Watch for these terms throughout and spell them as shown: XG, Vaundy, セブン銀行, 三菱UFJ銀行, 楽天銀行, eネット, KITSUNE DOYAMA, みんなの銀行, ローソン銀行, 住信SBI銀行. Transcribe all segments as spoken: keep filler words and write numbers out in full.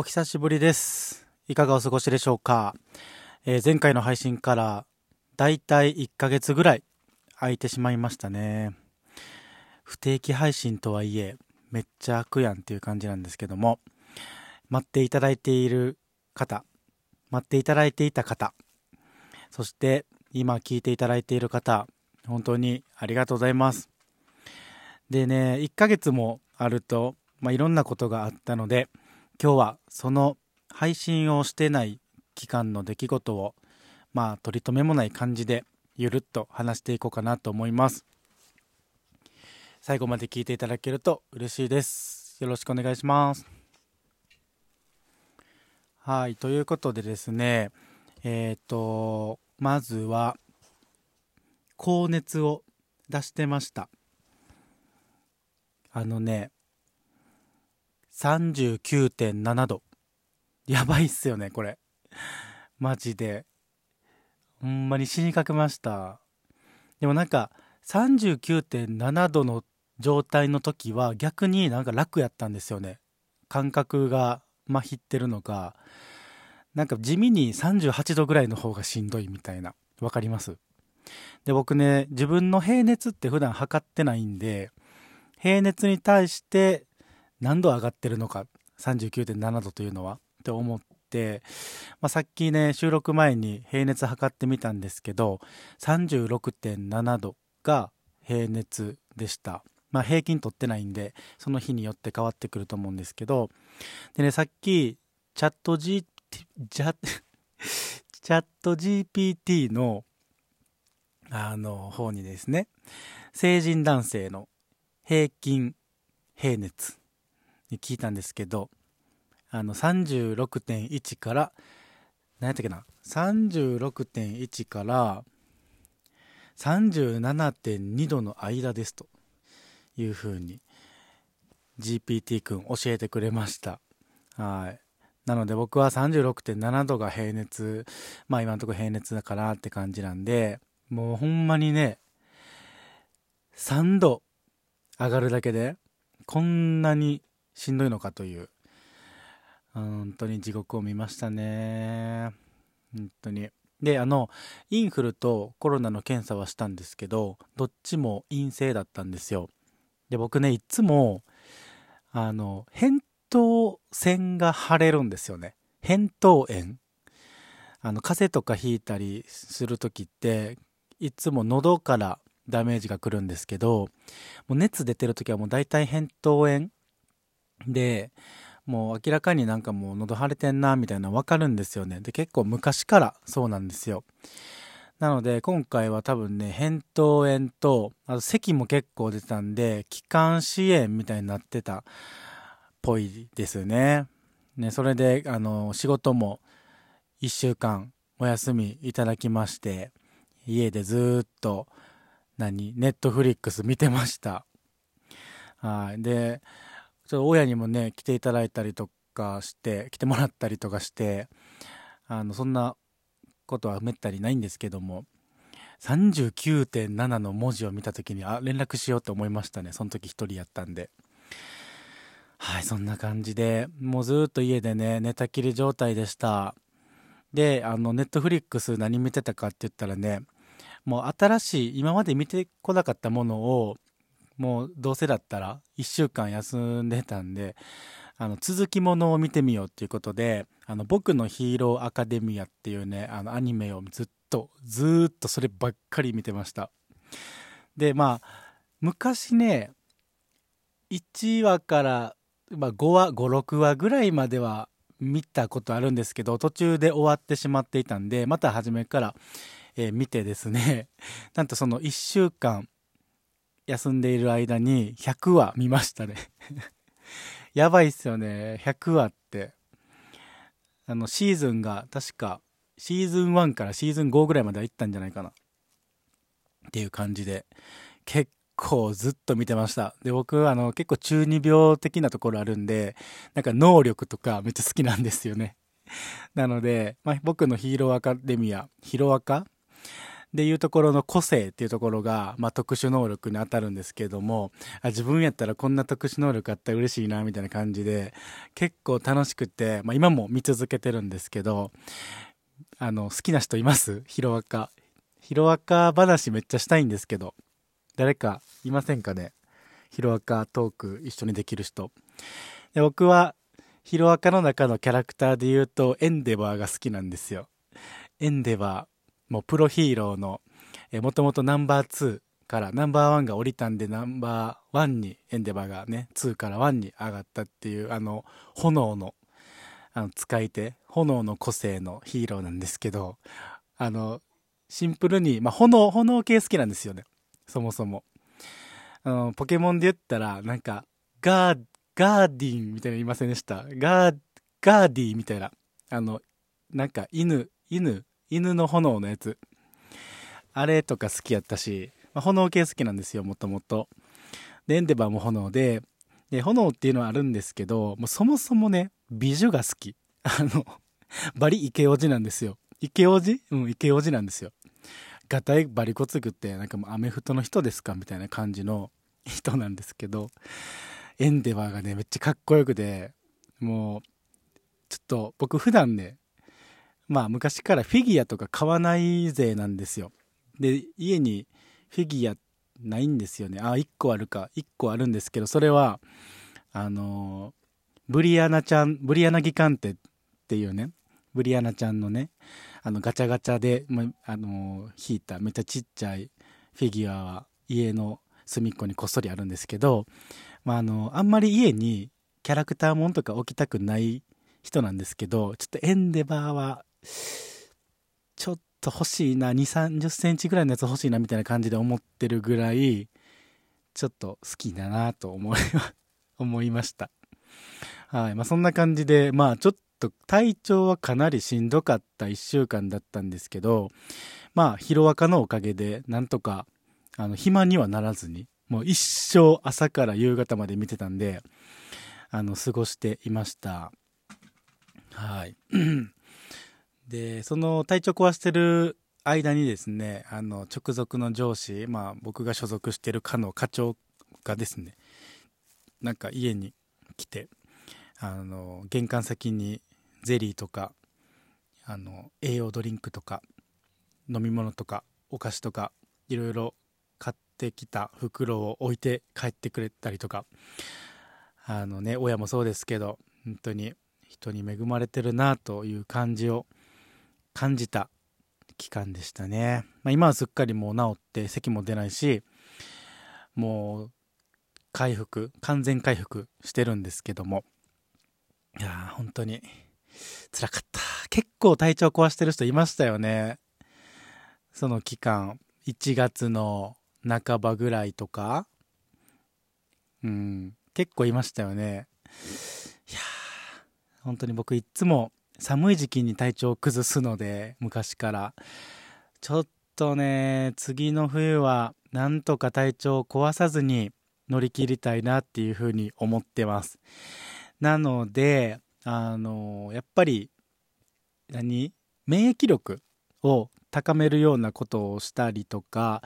お久しぶりです。いかがお過ごしでしょうか。えー、前回の配信からだいたいいっかげつぐらい空いてしまいましたね。不定期配信とはいえめっちゃ空やんっていう感じなんですけども、待っていただいている方、待っていただいていた方、そして今聞いていただいている方、本当にありがとうございます。でね、いっかげつもあると、まあ、いろんなことがあったので、今日はその配信をしてない期間の出来事を、まあ、取り留めもない感じでゆるっと話していこうかなと思います。最後まで聞いていただけると嬉しいです。よろしくお願いします。はい、ということでですね、えっと、まずは高熱を出してました。あのね、さんじゅうきゅうてんななど、やばいっすよねこれマジでほんまに死にかけました。でもなんか さんじゅうきゅうてんななどの状態の時は逆になんか楽やったんですよね。感覚がまひってるのか、なんか地味にさんじゅうはちどぐらいの方がしんどいみたいな、わかります。で僕ね、自分の平熱って普段測ってないんで、平熱に対して何度上がってるのか さんじゅうきゅうてんななどというのはって思って、まあ、さっきね収録前に平熱測ってみたんですけど さんじゅうろくてんななどが平熱でした。まあ平均取ってないんでその日によって変わってくると思うんですけど、でね、さっきチャット G チャット ジーピーティー のあの方にですね、成人男性の平均平熱聞いたんですけど、あの さんじゅうろくてんいち から何やったっけな さんじゅうろくてんいち から さんじゅうななてんにどの間ですというふうに ジーピーティー 君教えてくれました。はい、なので僕は さんじゅうろくてんななどが平熱、まあ今のところ平熱だからって感じなんで、もうほんまにねさんど上がるだけでこんなにしんどいのかという、本当に地獄を見ましたね本当に。であのインフルとコロナの検査はしたんですけど、どっちも陰性だったんですよ。で僕ねいつもあの扁桃腺が腫れるんですよね。扁桃炎、あの風邪とかひいたりする時っていつも喉からダメージがくるんですけど、もう熱出てる時はもう大体扁桃炎で、もう明らかになんかもう喉腫れてんなみたいなの分かるんですよね。で結構昔からそうなんですよ。なので今回は多分ね扁桃炎と、あと咳も結構出たんで気管支炎みたいになってたっぽいですね。ね、それであの仕事もいっしゅうかんお休みいただきまして、家でずっと何ネットフリックス見てました。はい、でちょっと親にもね来ていただいたりとかして、来てもらったりとかして、あのそんなことはめったにないんですけども、 さんじゅうきゅうてんなな の文字を見た時にあ連絡しようと思いましたね。その時一人やったんで。はい、そんな感じでもうずっと家でね寝たきり状態でした。であのネットフリックス何見てたかって言ったらね、もう新しい今まで見てこなかったものを、もうどうせだったらいっしゅうかん休んでたんで、あの続きものを見てみようということで、あの僕のヒーローアカデミアっていうね、あのアニメをずっとずっとそればっかり見てました。でまあ昔ねいちわから、まあ、ごわごろくわぐらいまでは見たことあるんですけど、途中で終わってしまっていたんで、また初めから、えー、見てですねなんとそのいっしゅうかん休んでいる間にひゃくわ見ましたねやばいっすよねひゃくわって。あのシーズンが確かシーズンワンからシーズンごぐらいまでは行ったんじゃないかなっていう感じで、結構ずっと見てました。で僕あの結構中二病的なところあるんで、なんか能力とかめっちゃ好きなんですよねなので、まあ、僕のヒーローアカデミアヒロアカでいうところの個性っていうところが、まあ、特殊能力に当たるんですけども、あ、自分やったらこんな特殊能力あったら嬉しいなみたいな感じで結構楽しくて、まあ、今も見続けてるんですけど、あの好きな人います？ヒロアカヒロアカ話めっちゃしたいんですけど、誰かいませんかね？ヒロアカトーク一緒にできる人で、僕はヒロアカの中のキャラクターで言うとエンデバーが好きなんですよ。エンデバーもうプロヒーローの、えもともとナンバーツーからナンバーワンが降りたんで、ナンバーワンにエンデバーがねツーからワンに上がったっていう、あの炎のあの使い手、炎の個性のヒーローなんですけど、あのシンプルに、まあ、炎炎系好きなんですよね。そもそもあのポケモンで言ったらなんかガーガーディンみたいな言いませんでした？ガーガーディみたいな、あのなんか犬犬犬の炎のやつ、あれとか好きやったし、まあ、炎系好きなんですよもともと。でエンデバーも炎 で, で炎っていうのはあるんですけど、もうそもそもね美女が好き、あのバリイケオジなんですよ。イケオジ、うんイケオジなんですよ。ガタイバリコツグってなんかもうアメフトの人ですかみたいな感じの人なんですけど、エンデバーがねめっちゃかっこよくて、もうちょっと僕普段ね、まあ昔からフィギュアとか買わない勢なんですよ。で家にフィギュアないんですよね。あいっこあるか、いっこあるんですけど、それはあのブリアナちゃんブリアナギカンテっていうね、ブリアナちゃんのねあのガチャガチャで、まあの引いためっちゃちっちゃいフィギュアは家の隅っこにこっそりあるんですけど、まあ、あのあんまり家にキャラクターもんとか置きたくない人なんですけど、ちょっとエンデバーはちょっと欲しいな、にじゅう、さんじゅっセンチぐらいのやつ欲しいなみたいな感じで思ってるぐらいちょっと好きだなと思い思いました。はい、まあ、そんな感じで、まあちょっと体調はかなりしんどかったいっしゅうかんだったんですけど、まあヒロアカのおかげでなんとかあの暇にはならずに、もう一生朝から夕方まで見てたんで、あの過ごしていました。はいでその体調壊してる間にですね、あの直属の上司、まあ僕が所属してる課の課長がですね、なんか家に来て、あの玄関先にゼリーとかあの栄養ドリンクとか飲み物とかお菓子とかいろいろ買ってきた袋を置いて帰ってくれたりとか、あのね親もそうですけど、本当に人に恵まれてるなという感じを感じた期間でしたね。まあ、今はすっかりもう治って咳も出ないし、もう回復完全回復してるんですけども、いや本当に辛かった。結構体調壊してる人いましたよね。その期間いちがつの半ばぐらいとか、うん結構いましたよね。いや本当に僕いつも寒い時期に体調を崩すので、昔からちょっとね次の冬はなんとか体調を壊さずに乗り切りたいなっていうふうに思ってます。なので、あのー、やっぱり何免疫力を高めるようなことをしたりとか、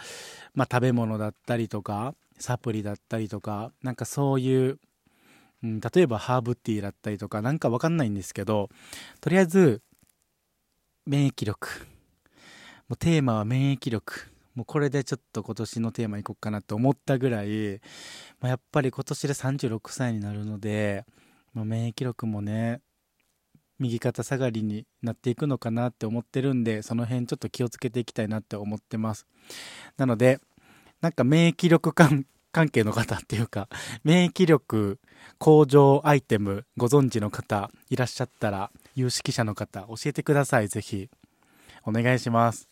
まあ、食べ物だったりとかサプリだったりとか、なんかそういう、うん、例えばハーブティーだったりとか、なんかわかんないんですけど、とりあえず免疫力、もうテーマは免疫力、もうこれでちょっと今年のテーマいこうかなと思ったぐらい、まあ、やっぱり今年でさんじゅうろくさいになるので、まあ、免疫力もね右肩下がりになっていくのかなって思ってるんで、その辺ちょっと気をつけていきたいなって思ってます。なのでなんか免疫力関係の方っていうか、免疫力向上アイテムご存知の方いらっしゃったら、有識者の方教えてください。ぜひお願いします。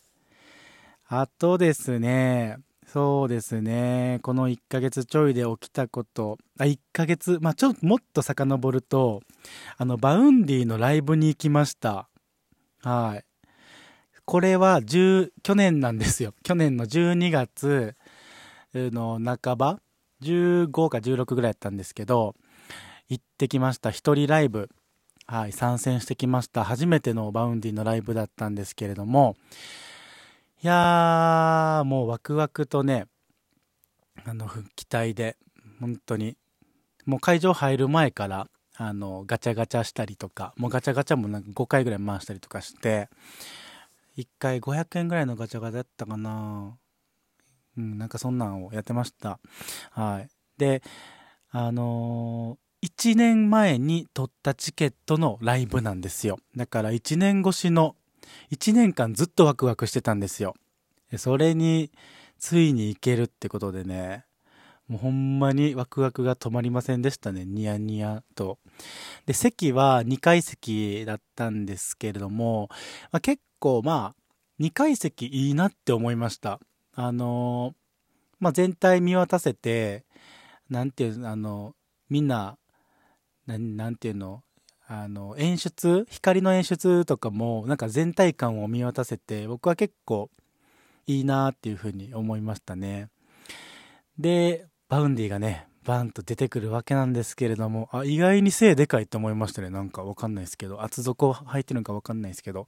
あとですね、そうですね、このいっかげつちょいで起きたこと、あいっかげつ、まあ、ちょっともっと遡ると、あのVaundyのライブに行きました。はい、これは去年なんですよ。去年のじゅうにがつの半ば、じゅうごかじゅうろくぐらいだったんですけど、行ってきました。一人ライブ、はい、参戦してきました。初めてのVaundyのライブだったんですけれども、いやー、もうワクワクとね、あの期待で、本当にもう会場入る前からあのガチャガチャしたりとか、もうガチャガチャもなんかごかいぐらい回したりとかして、いっかいごひゃくえんぐらいのガチャガチャだったかな、うん、なんかそんなんをやってました。はい。で、あのー、いちねんまえに取ったチケットのライブなんですよ。だからいちねんごしのいちねんかんずっとワクワクしてたんですよ。それについに行けるってことでね、もうほんまにワクワクが止まりませんでしたね。ニヤニヤと。で、席はにかいせきだったんですけれども、まあ、結構まあにかいせきいいなって思いました。あのー、まあ全体見渡せて、なんていうあのみんな な, なんていうのあの演出、光の演出とかもなんか全体感を見渡せて、僕は結構いいなっていうふうに思いましたね。で、バウンディがね、バンと出てくるわけなんですけれども、あ、意外に背でかいと思いましたね。なんかわかんないですけど、厚底履いてるのかわかんないですけど、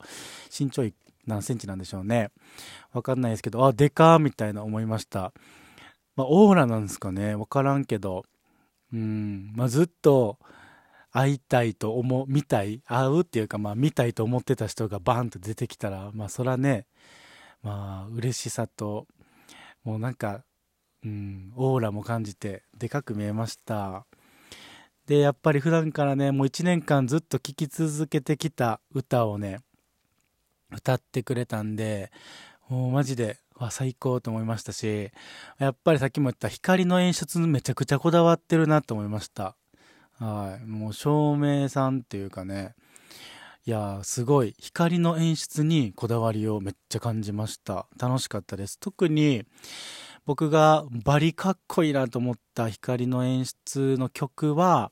身長何センチなんでしょうね、わかんないですけど、あ、でかーみたいな思いました。まあ、オーラなんですかね、分からんけど、うん、まあ、ずっと会いたいと思う、見たい、会うっていうか、まあ、見たいと思ってた人がバーンと出てきたら、まあ、そらね、まあ、嬉しさと、もうなんか、うん、オーラも感じて、でかく見えました。で、やっぱり普段からね、もういちねんかんずっと聴き続けてきた歌をね、歌ってくれたんで、もうマジで、最高と思いましたし、やっぱりさっきも言った光の演出めちゃくちゃこだわってるなと思いました。はい。もう照明さんっていうかね、いやすごい光の演出にこだわりをめっちゃ感じました。楽しかったです。特に僕がバリかっこいいなと思った光の演出の曲は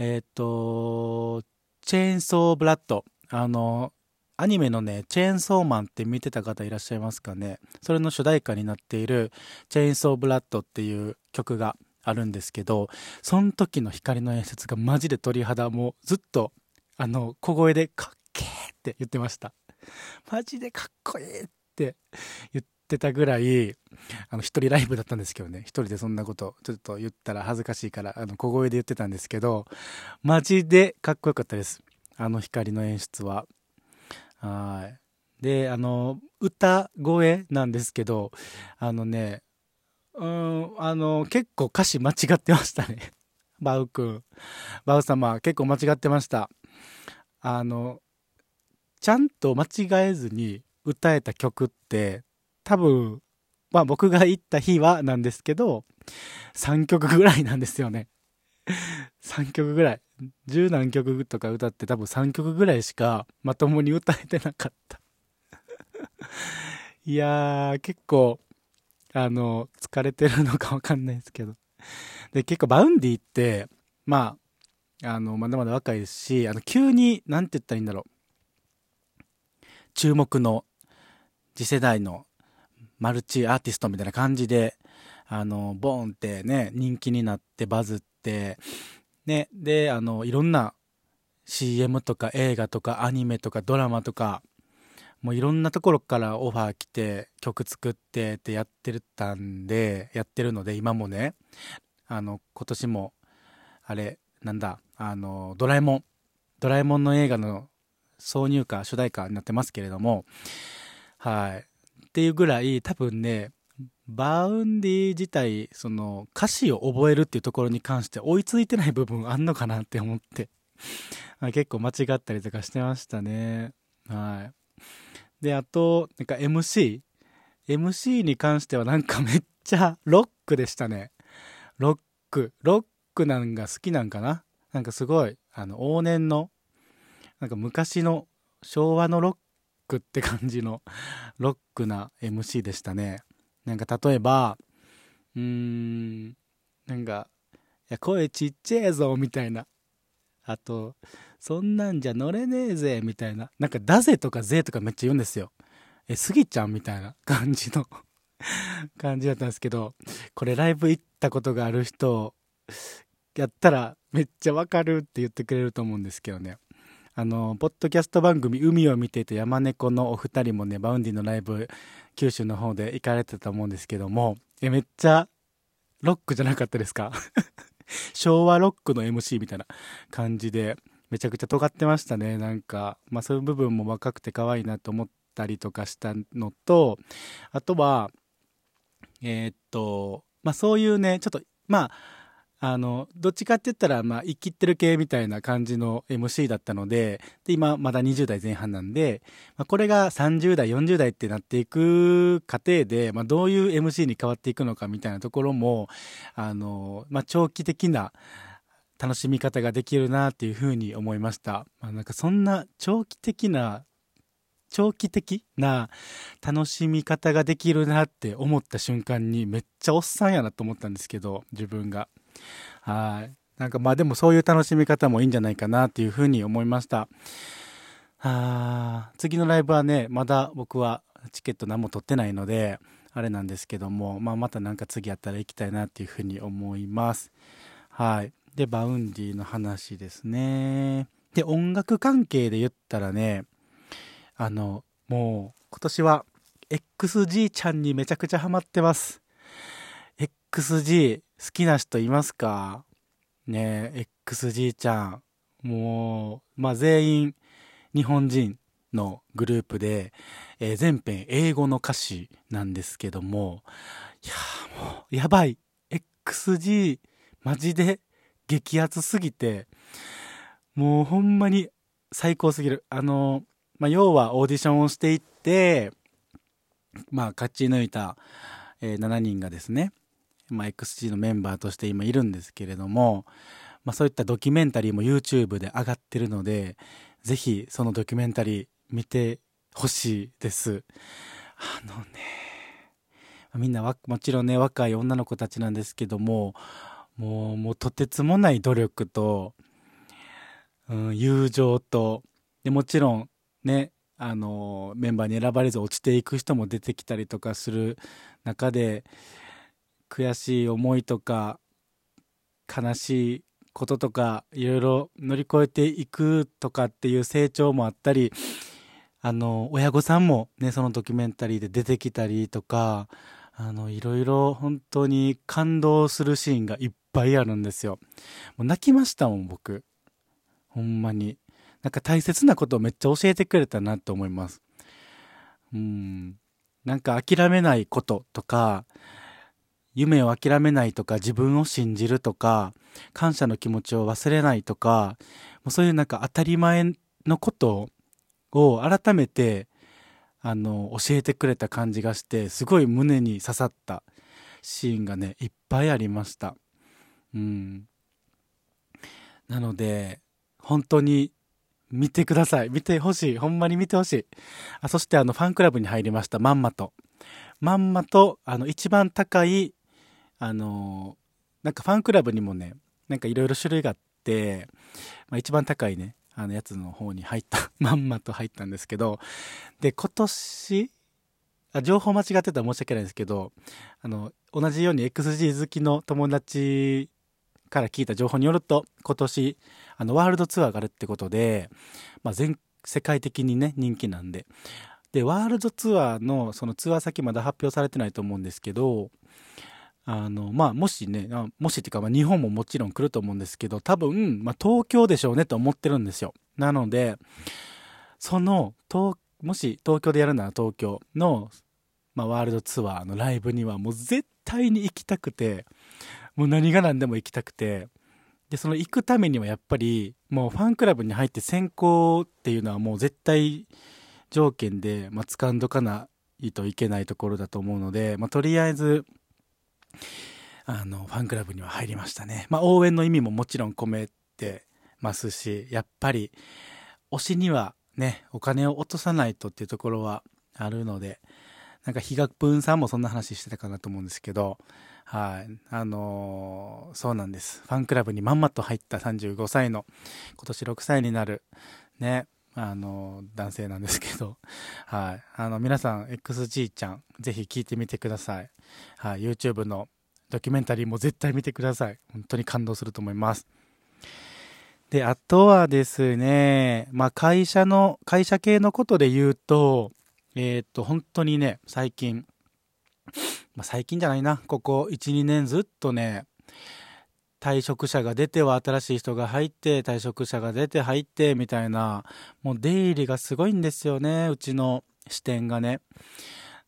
えっとチェーンソーブラッド、あのアニメのね、チェーンソーマンって見てた方いらっしゃいますかね。それの主題歌になっているチェーンソーブラッドっていう曲があるんですけど、その時の光の演出がマジで鳥肌、もうずっとあの小声でかっけーって言ってました。マジでかっこいいって言ってたぐらい、あの一人ライブだったんですけどね、一人でそんなことちょっと言ったら恥ずかしいからあの小声で言ってたんですけど、マジでかっこよかったです、あの光の演出は。はい。で、あの歌声なんですけど、あのね、うん、あの結構歌詞間違ってましたね。バウ君、バウ様結構間違ってました。あのちゃんと間違えずに歌えた曲って多分、まあ、僕が行った日はなんですけどさんきょくぐらいなんですよね。さんきょくぐらい、十何曲とか歌って多分さんきょくぐらいしかまともに歌えてなかったいやー、結構あの疲れてるのか分かんないですけど。で、結構バウンディってまああのまだまだ若いですし、あの急になんて言ったらいいんだろう、注目の次世代のマルチアーティストみたいな感じであのボーンってね、人気になってバズってね、で、あのいろんな シーエム とか映画とかアニメとかドラマとか、もういろんなところからオファー来て曲作ってってやってるたんでやってるので、今もね、あの今年もあれなんだ、あのドラえもんドラえもんの映画の挿入歌、主題歌になってますけれども、はい、っていうぐらい多分ね、バウンディ自体その歌詞を覚えるっていうところに関して追いついてない部分あんのかなって思って結構間違ったりとかしてましたね。はい。で、あとなんか エムシーエムシー に関してはなんかめっちゃロックでしたね。ロックロックなんか好きなんかな、なんかすごいあの往年のなんか昔の昭和のロックって感じのロックな エムシー でしたね。なんか例えば、うーん、なんか、いや声ちっちゃいぞみたいな、あとそんなんじゃ乗れねえぜみたいな、なんかだぜとかぜとかめっちゃ言うんですよ。え、スギちゃんみたいな感じの感じだったんですけど、これライブ行ったことがある人やったらめっちゃわかるって言ってくれると思うんですけどね。あのポッドキャスト番組海を見ていた山猫のお二人もね、Vaundyのライブ九州の方で行かれてたと思うんですけども、えめっちゃロックじゃなかったですか昭和ロックの エムシー みたいな感じでめちゃくちゃ尖ってましたね。なんか、まあ、そういう部分も若くて可愛いなと思ったりとかしたのと、あとはえー、っとまあそういうねちょっとまああのどっちかって言ったら、まあ、生きってる系みたいな感じの エムシー だったの で, で今まだにじゅう代前半なんで、まあ、これがさんじゅう代よんじゅう代ってなっていく過程で、まあ、どういう エムシー に変わっていくのかみたいなところもあの、まあ、長期的な楽しみ方ができるなっていうふうに思いました、まあ、なんかそんな長期的な長期的な楽しみ方ができるなって思った瞬間にめっちゃおっさんやなと思ったんですけど、自分がはい、なんかまあでもそういう楽しみ方もいいんじゃないかなっていうふうに思いました。あ次のライブはねまだ僕はチケット何も取ってないのであれなんですけども、まあ、またなんか次やったら行きたいなっていうふうに思います。はい、でVaundyの話ですね。で音楽関係で言ったらね、あのもう今年は エックスジー ちゃんにめちゃくちゃハマってます。 エックスジー 好きな人いますかねえ。 エックスジー ちゃんもう、まあ、全員日本人のグループで、えー、全編英語の歌詞なんですけども、いやもうやばい エックスジー マジで激アツすぎてもうほんまに最高すぎる。あのまあ、要はオーディションをしていって、まあ、勝ち抜いた、えー、ななにんがですね、まあ、エックスジー のメンバーとして今いるんですけれども、まあ、そういったドキュメンタリーも YouTube で上がってるのでぜひそのドキュメンタリー見てほしいです。あのねみんなわもちろんね若い女の子たちなんですけども、もう、もうとてつもない努力と、うん、友情とでもちろんね、あのメンバーに選ばれず落ちていく人も出てきたりとかする中で悔しい思いとか悲しいこととかいろいろ乗り越えていくとかっていう成長もあったり、あの親御さんも、ね、そのドキュメンタリーで出てきたりとか、あのいろいろ本当に感動するシーンがいっぱいあるんですよ。もう泣きましたもん僕ほんまに。なんか大切なことをめっちゃ教えてくれたなと思います。うーんなんか諦めないこととか夢を諦めないとか自分を信じるとか感謝の気持ちを忘れないとか、もうそういうなんか当たり前のことを改めてあの教えてくれた感じがして、すごい胸に刺さったシーンがねいっぱいありました。うんなので本当に見てください。見てほしい。ほんまに見てほしい。あ、そしてあのファンクラブに入りました。まんまと。まんまと、あの一番高い、あのー、なんかファンクラブにもね、なんかいろいろ種類があって、まあ、一番高いね、あのやつの方に入った、まんまと入ったんですけど、で、今年、あ、情報間違ってたら申し訳ないですけど、あの、同じように エックスジー 好きの友達、から聞いた情報によると今年あのワールドツアーがあるってことで、まあ、全世界的にね人気なんで、でワールドツアーのそのツアー先まだ発表されてないと思うんですけど、あのまあもしねもしっていうか、まあ、日本ももちろん来ると思うんですけど、多分、まあ、東京でしょうねと思ってるんですよ。なのでその東もし東京でやるなら東京の、まあ、ワールドツアーのライブにはもう絶対に行きたくて。もう何が何でも行きたくて、でその行くためにはやっぱりもうファンクラブに入って選考っていうのはもう絶対条件で、まあ、掴んどかないといけないところだと思うので、まあ、とりあえずあのファンクラブには入りましたね。まあ、応援の意味ももちろん込めてますし、やっぱり推しにはねお金を落とさないとっていうところはあるので、なんか比嘉文さんもそんな話してたかなと思うんですけど、はい、あのー、そうなんです。ファンクラブにまんまと入ったさんじゅうごさいの、今年ろくさいになる、ね、あのー、男性なんですけど、はい、あの、皆さん、エックスジー ちゃん、ぜひ聞いてみてください。はい、YouTube のドキュメンタリーも絶対見てください。本当に感動すると思います。で、あとはですね、まあ、会社の、会社系のことで言うと、えー、っと、本当にね、最近、まあ、最近じゃないな、ここいち、にねんずっとね、退職者が出ては新しい人が入って、退職者が出て入って、みたいな、もう出入りがすごいんですよね、うちの支店がね。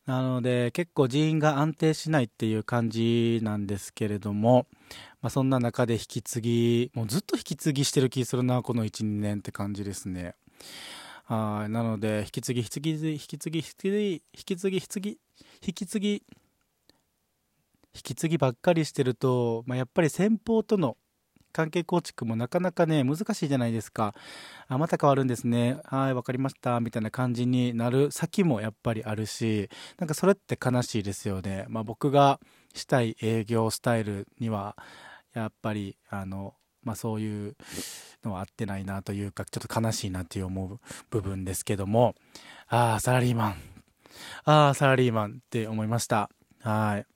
なので、結構人員が安定しないっていう感じなんですけれども、まあ、そんな中で引き継ぎ、もうずっと引き継ぎしてる気するな、このいち、にねんって感じですね。はい、なので、引き継ぎ、引き継ぎ、引き継ぎ、引き継ぎ、引き継ぎ、引き継ぎ、引き継ぎ、引き継ぎばっかりしてると、まあ、やっぱり先方との関係構築もなかなかね、難しいじゃないですか。あ、また変わるんですね。はい、わかりました。みたいな感じになる先もやっぱりあるし、なんかそれって悲しいですよね。まあ、僕がしたい営業スタイルには、やっぱり、あの、まあ、そういうのは合ってないなというか、ちょっと悲しいなって思う部分ですけども、ああ、サラリーマン。ああ、サラリーマンって思いました。はい。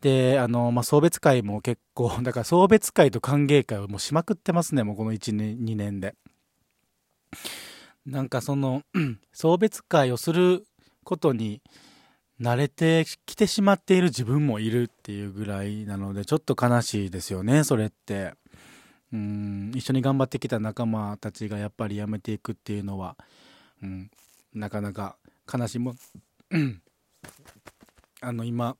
で、あの、まあ、送別会も結構、だから送別会と歓迎会をもうしまくってますね、もうこのいち、にねんで。なんかその、送別会をすることに慣れてきてしまっている自分もいるっていうぐらいなので、ちょっと悲しいですよね、それって。うん、一緒に頑張ってきた仲間たちがやっぱり辞めていくっていうのは、うん、なかなか悲しいもん。あの、今、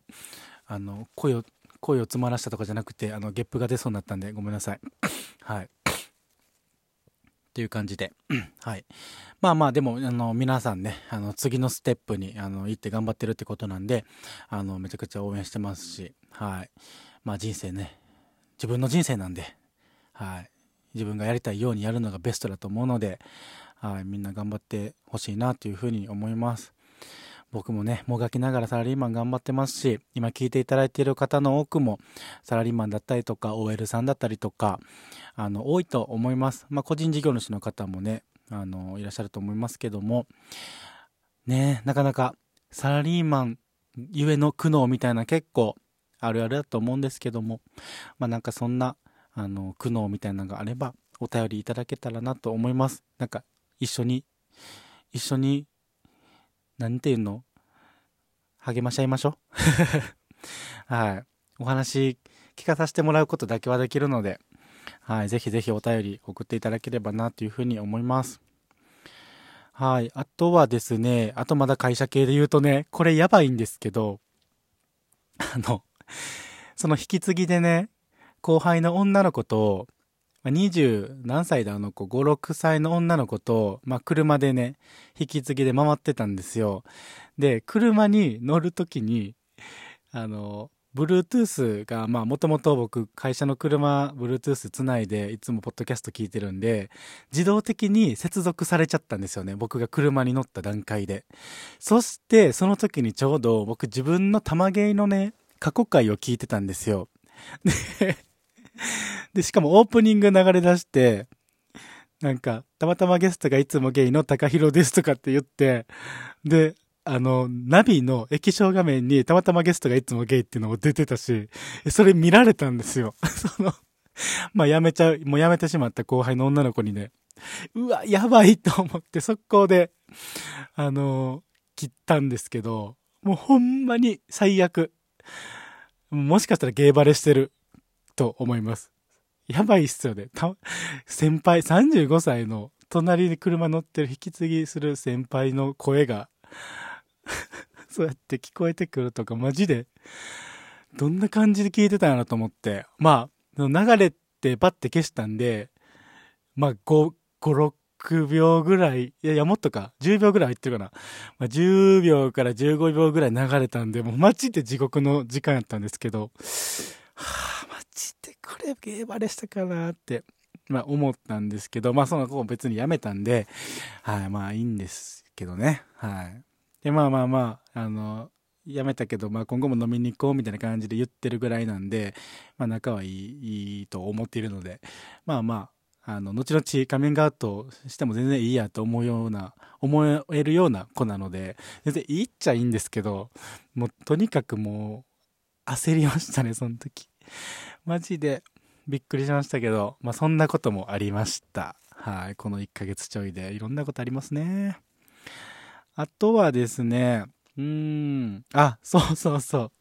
あの声を声を詰まらしたとかじゃなくて、あのゲップが出そうになったんでごめんなさい。はい。っていう感じで、はい。まあまあでもあの皆さんね、あの次のステップにあの行って頑張ってるってことなんで、あのめちゃくちゃ応援してますし、はい。まあ人生ね、自分の人生なんで、はい。自分がやりたいようにやるのがベストだと思うので、はい。みんな頑張ってほしいなというふうに思います。僕もね、もがきながらサラリーマン頑張ってますし、今聞いていただいている方の多くも、サラリーマンだったりとか、オーエル さんだったりとか、あの、多いと思います。まあ、個人事業主の方もね、あの、いらっしゃると思いますけども、ね、なかなかサラリーマンゆえの苦悩みたいな結構あるあるだと思うんですけども、まあ、なんかそんな、あの、苦悩みたいなのがあれば、お便りいただけたらなと思います。なんか、一緒に、一緒に、何て言うの励まし合いましょう。はい。お話聞かさせてもらうことだけはできるので、はい。ぜひぜひお便り送っていただければなというふうに思います。はい。あとはですね、あとまだ会社系で言うとね、これやばいんですけど、あの、その引き継ぎでね、後輩の女の子と、にじゅうなんさいだあの子、ご、ろくさいの女の子と、まあ、車でね、引き継ぎで回ってたんですよ。で、車に乗るときに、あの、Bluetooth が、まあ、もともと僕、会社の車、Bluetooth つないで、いつもポッドキャスト聞いてるんで、自動的に接続されちゃったんですよね。僕が車に乗った段階で。そして、その時にちょうど、僕、自分の玉芸のね、過去回を聞いてたんですよ。でで、しかもオープニング流れ出して、なんか、たまたまゲストがいつもゲイの高弘ですとかって言って、で、あの、ナビの液晶画面にたまたまゲストがいつもゲイっていうのも出てたし、それ見られたんですよ。その、まあ、やめちゃう、もうやめてしまった後輩の女の子にね、うわ、やばいと思って速攻で、あの、切ったんですけど、もうほんまに最悪。もしかしたらゲイバレしてる。と思います。やばいっすよね。た先輩さんじゅうごさいの隣に車乗ってる引き継ぎする先輩の声がそうやって聞こえてくるとかマジでどんな感じで聞いてたんやろと思ってまあ流れってパッて消したんでまあご、ろくびょうぐらいいやいやもっとかじゅうびょうぐらい入ってるかな、まあ、じゅうびょうからじゅうごびょうぐらい流れたんでもうマジで地獄の時間やったんですけどはあ、マジでこれゲーバレしたかなって、まあ、思ったんですけど、まあその子別にやめたんで、はい、まあいいんですけどね。はい。で、まあまあまあ、あの、やめたけど、まあ今後も飲みに行こうみたいな感じで言ってるぐらいなんで、まあ仲はいい、いいと思っているので、まあまあ、あの、後々カミングアウトしても全然いいやと思うような、思えるような子なので、全然いいっちゃいいんですけど、もうとにかくもう、焦りましたね、その時。マジで、びっくりしましたけど、まあそんなこともありました。はい、このいっかげつちょいでいろんなことありますね。あとはですね、うーん、あ、そうそうそう。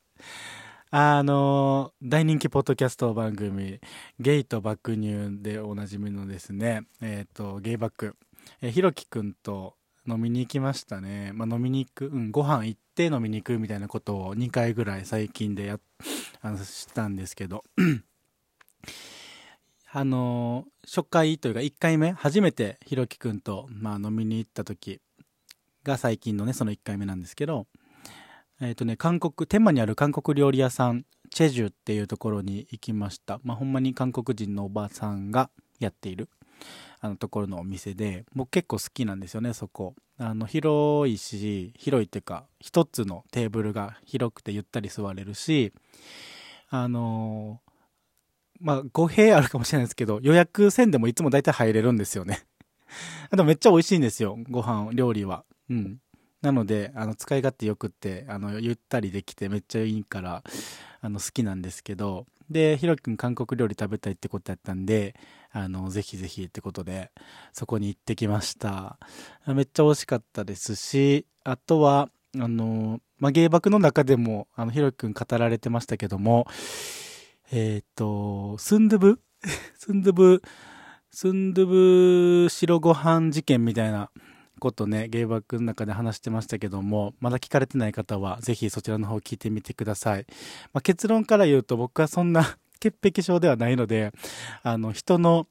あの大人気ポッドキャスト番組ゲイと爆乳でおなじみのですね、えっとゲイバック、えー、ひろきくんと飲みに行きましたね。まあ、飲みに行く、うん、ご飯行って飲みに行くみたいなことをにかいぐらい最近でやあのしたんですけどあの初回というかいっかいめ初めてひろきくんと、まあ、飲みに行った時が最近のねそのいっかいめなんですけど、えーとね、韓国天満にある韓国料理屋さんチェジュっていうところに行きました、まあ、ほんまに韓国人のおばさんがやっているあのところのお店で、僕結構好きなんですよねそこ。あの広いし広いっていうか一つのテーブルが広くてゆったり座れるし、あのー、まあご部屋あるかもしれないですけど予約せんでもいつも大体入れるんですよねでもめっちゃ美味しいんですよご飯料理は。うんなのであの使い勝手よくってあのゆったりできてめっちゃいいからあの好きなんですけど、でひろきくん韓国料理食べたいってことやったんであのぜひぜひってことでそこに行ってきました。めっちゃ美味しかったですし、あとはあの、まあ、ゲイバクの中でもあのひろきくん語られてましたけども、えっとスンドゥブスンドゥブスンドゥブ白ご飯事件みたいなことねゲイバックの中で話してましたけども、まだ聞かれてない方はぜひそちらの方聞いてみてください。まあ、結論から言うと僕はそんな潔癖症ではないので、あの人の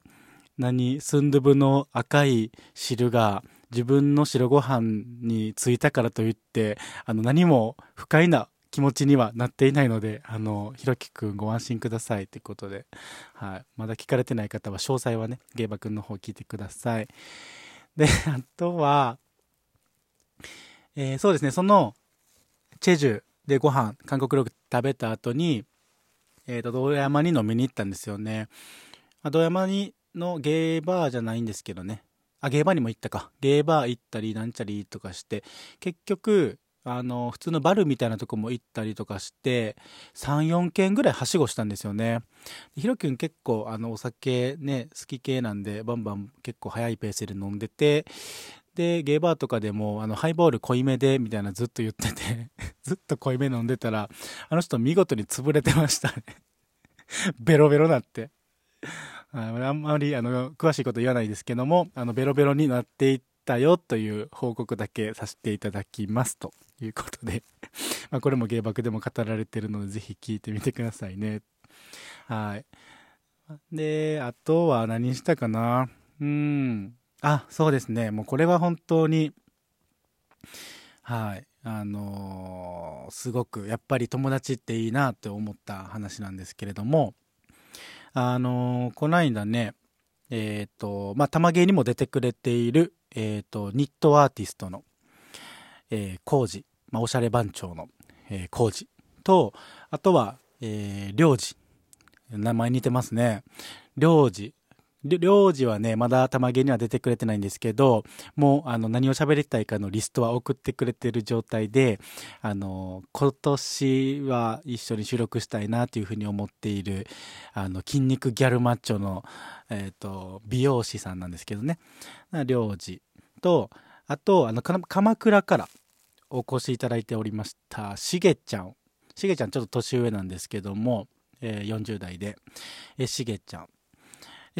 何スンドゥブの赤い汁が自分の白ご飯についたからといってあの何も不快な気持ちにはなっていないので、あのひろきくんご安心くださいということで、はい、まだ聞かれてない方は詳細はねゲイバックの方聞いてください。であとは、えー、そうですねそのチェジュでご飯韓国料理食べた後に、えー、と道山に飲みに行ったんですよね。道山にのゲーバーじゃないんですけどね、あゲーバーにも行ったか、ゲーバー行ったりなんちゃりとかして結局あの普通のバルみたいなとこも行ったりとかして さん,よん 軒ぐらいはしごしたんですよね。ひろきくん結構あのお酒ね好き系なんでバンバン結構早いペースで飲んでて、でゲーバーとかでもあのハイボール濃いめでみたいなずっと言っててずっと濃いめ飲んでたらあの人見事に潰れてましたねベロベロなってあんまりあの詳しいこと言わないですけどもあのベロベロになっていってだよという報告だけさせていただきますということでまあこれもゲイバクでも語られてるのでぜひ聞いてみてくださいね。はいであとは何したかな、うーんあそうですねもうこれは本当にはいあのー、すごくやっぱり友達っていいなって思った話なんですけれども、あのー、こないだねえっ、ー、とまあ玉芸にも出てくれているえー、とニットアーティストの、えー、コウジ、まあ、おしゃれ番長の、えー、コウジとあとは、えー、リョウジ、名前似てますねリョウジ。リョウジはねまだ玉芸には出てくれてないんですけどもうあの何を喋りたいかのリストは送ってくれてる状態で、あの今年は一緒に収録したいなというふうに思っているあの筋肉ギャルマッチョの、えー、と美容師さんなんですけどねリョウジとあとあの鎌倉からお越しいただいておりましたしげちゃんしげちゃんちょっと年上なんですけども、えー、よんじゅう代でしげちゃん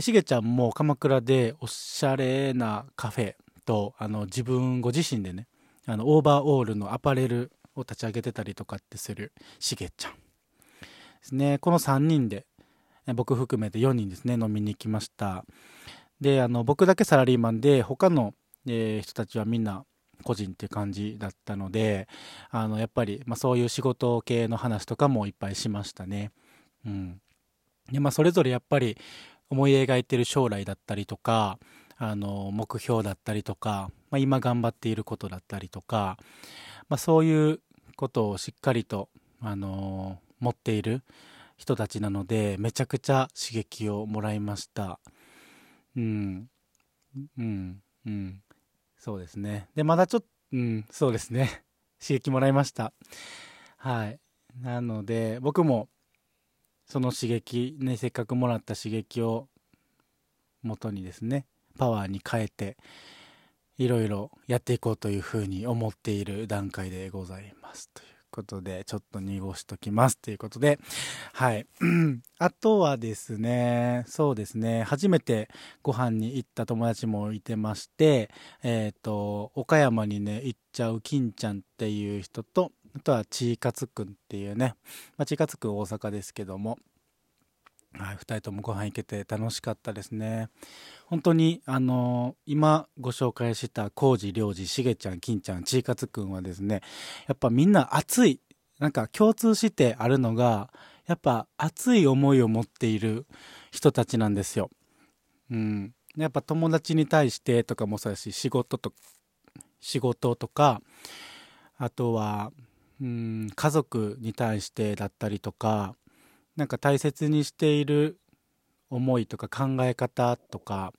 しげちゃんも鎌倉でおしゃれなカフェとあの自分ご自身でねあのオーバーオールのアパレルを立ち上げてたりとかってするしげちゃんですね。このさんにんで僕含めてよにんですね飲みに行きました。であの僕だけサラリーマンで他の、えー、人たちはみんな個人っていう感じだったのであのやっぱり、まあ、そういう仕事系の話とかもいっぱいしましたね、うんでまあ、それぞれやっぱり思い描いてる将来だったりとかあの目標だったりとか、まあ、今頑張っていることだったりとか、まあ、そういうことをしっかりと、あのー、持っている人たちなのでめちゃくちゃ刺激をもらいました。うんうんうんそうですね。でまだちょっとうんそうですね刺激もらいました。はいなので僕もその刺激、ね、せっかくもらった刺激を元にですね、パワーに変えていろいろやっていこうというふうに思っている段階でございますということで、ちょっと濁しときますということで、はいあとはですね、そうですね、初めてご飯に行った友達もいてまして、えっと岡山にね行っちゃう金ちゃんっていう人と、あとはちいかつくんっていうね、まあ、ちいかつくん大阪ですけども、はい、ふたりともご飯行けて楽しかったですね。本当にあのー、今ご紹介したコウジ、リョウジ、しげちゃん、金ちゃん、ちいかつくんはですね、やっぱみんな熱い、なんか共通してあるのが、やっぱ熱い思いを持っている人たちなんですよ。うん、やっぱ友達に対してとかもそうだし、仕事と仕事とか、あとはうん家族に対してだったりとか、なんか大切にしている思いとか考え方とか、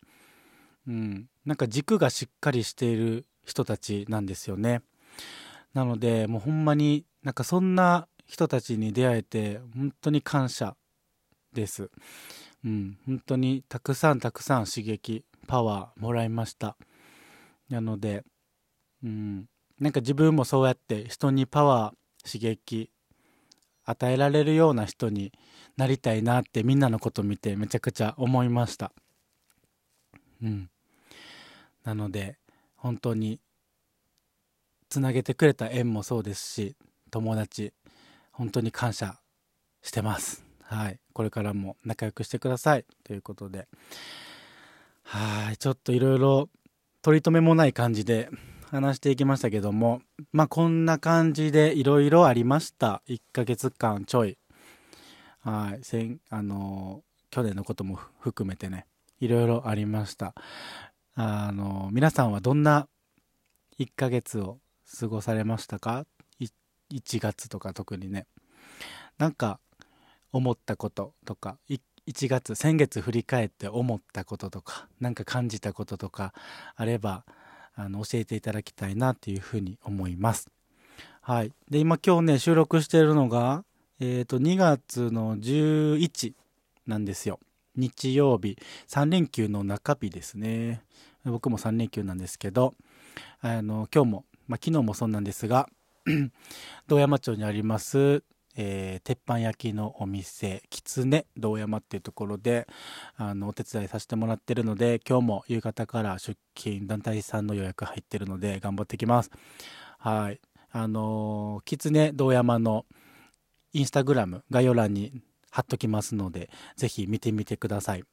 うん、なんか軸がしっかりしている人たちなんですよね。なのでもうほんまになんかそんな人たちに出会えて本当に感謝です、うん、本当にたくさんたくさん刺激、パワーもらいました。なので、うん、なんか自分もそうやって人にパワー、刺激与えられるような人になりたいなってみんなのこと見てめちゃくちゃ思いました。うん。なので本当につなげてくれた縁もそうですし、友達本当に感謝してます。はい。これからも仲良くしてくださいということで、はい、ちょっといろいろ取り留めもない感じで話していきましたけども、まあこんな感じでいろいろありました。いっかげつかんちょい、はい、先あのー、去年のことも含めてね、いろいろありました。あのー、皆さんはどんないっかげつを過ごされましたか？いちがつとか特にね、なんか思ったこととか、いちがつ先月振り返って思ったこととか、なんか感じたこととかあれば、あの教えていただきたいなっていうふうに思います。はい。で、今今日ね収録しているのが、えーと、にがつのじゅういちなんですよ。日曜日、さんれんきゅうの中日ですね。僕もさんれんきゅうなんですけど、あの今日も、まあ、昨日もそうなんですが堂山町にあります、えー、鉄板焼きのお店、きつね堂山っていうところであのお手伝いさせてもらってるので、今日も夕方から出勤、団体さんの予約入ってるので頑張ってきます。はい。あのー、きつね堂山のインスタグラム概要欄に貼っときますので、ぜひ見てみてください。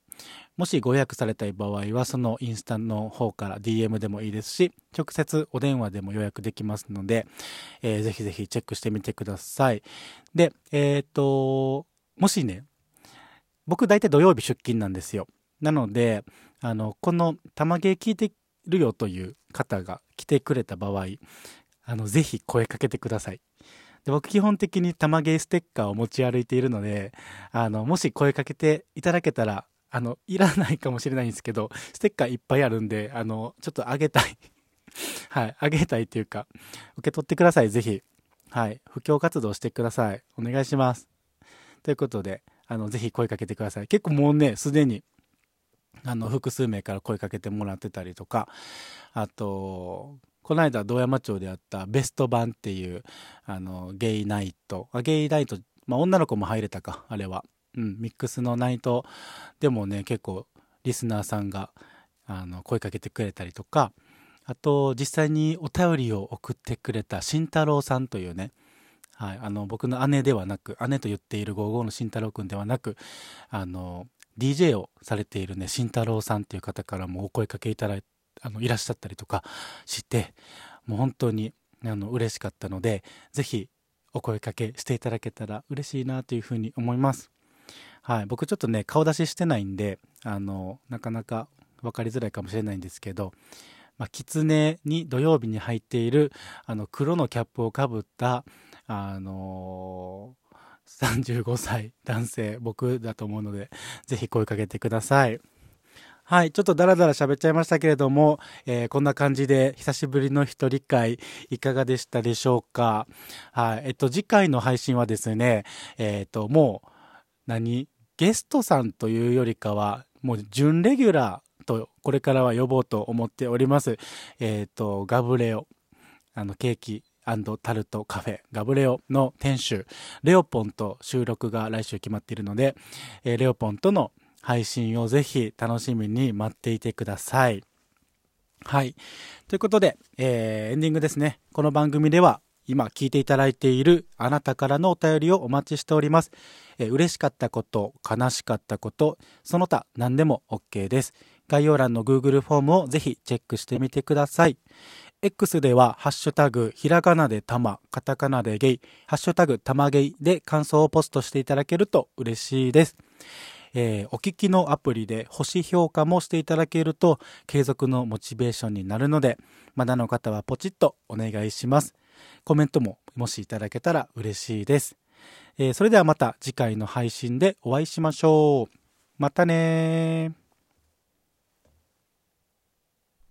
もしご予約されたい場合はそのインスタの方から ディーエム でもいいですし、直接お電話でも予約できますので、えー、ぜひぜひチェックしてみてください。で、えっと、もしね、僕大体土曜日出勤なんですよ。なのであのこの玉芸聞いてるよという方が来てくれた場合、あのぜひ声かけてください。で、僕基本的に玉芸ステッカーを持ち歩いているので、あのもし声かけていただけたら、あのいらないかもしれないんですけど、ステッカーいっぱいあるんで、あのちょっとあげたいはい、あげたいというか受け取ってください、ぜひ。はい。布教活動してください、お願いしますということで、あのぜひ声かけてください。結構もうね、すでにあの複数名から声かけてもらってたりとか、あとこの間堂山町であったベスト版っていうあのゲイナイト、あゲイナイト、まあ、女の子も入れたか、あれは、うん、ミックスのナイトでもね、結構リスナーさんがあの声かけてくれたりとか、あと実際にお便りを送ってくれた慎太郎さんというね、はい、あの僕の姉ではなく、姉と言っているごじゅうごの慎太郎くんではなく、あの ディージェー をされているね慎太郎さんという方からもお声かけいただいあのいらっしゃったりとかして、もう本当にあの嬉しかったので、ぜひお声かけしていただけたら嬉しいなというふうに思います。はい、僕ちょっとね顔出ししてないんで、あのなかなか分かりづらいかもしれないんですけど、まあ、キツネに土曜日に入っているあの黒のキャップをかぶった、あのー、さんじゅうごさい男性、僕だと思うので、ぜひ声かけてください。はい。ちょっとダラダラ喋っちゃいましたけれども、えー、こんな感じで久しぶりの一人会いかがでしたでしょうか。はい。えっと次回の配信はですね、えっともう何ゲストさんというよりかはもう準レギュラーとこれからは呼ぼうと思っております。えーとガブレオあのケーキ&タルトカフェガブレオの店主レオポンと収録が来週決まっているので、えー、レオポンとの配信をぜひ楽しみに待っていてください。はいということで、えー、エンディングですね。この番組では今聞いていただいているあなたからのお便りをお待ちしております。えー、嬉しかったこと悲しかったことその他何でも OK です。概要欄の Google フォームをぜひチェックしてみてください。X ではハッシュタグひらがなでたまカタカナでゲイハッシュタグたまゲイで感想をポストしていただけると嬉しいです。えー、お聞きのアプリで星評価もしていただけると継続のモチベーションになるのでまだの方はポチッとお願いします。コメントももしいただけたら嬉しいです。えー、それではまた次回の配信でお会いしましょう。またね。